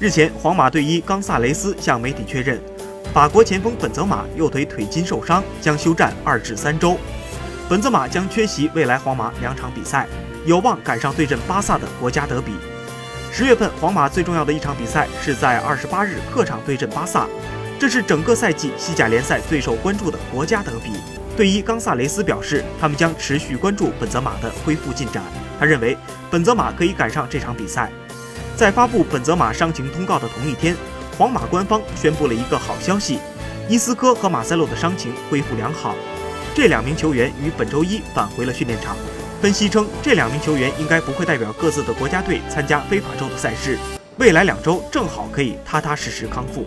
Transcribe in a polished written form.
日前，皇马队医冈萨雷斯向媒体确认，法国前锋本泽马右腿腿筋受伤，将休战2至3周。本泽马将缺席未来皇马2场比赛，有望赶上对阵巴萨的国家德比。10月份，皇马最重要的一场比赛是在28日客场对阵巴萨，这是整个赛季西甲联赛最受关注的国家德比。队医冈萨雷斯表示，他们将持续关注本泽马的恢复进展。他认为本泽马可以赶上这场比赛。在发布本泽马伤情通告的同一天，皇马官方宣布了一个好消息：伊斯科和马塞洛的伤情恢复良好。这2名球员于本周一返回了训练场。分析称，这2名球员应该不会代表各自的国家队参加非法州的赛事，未来2周正好可以踏踏实实康复。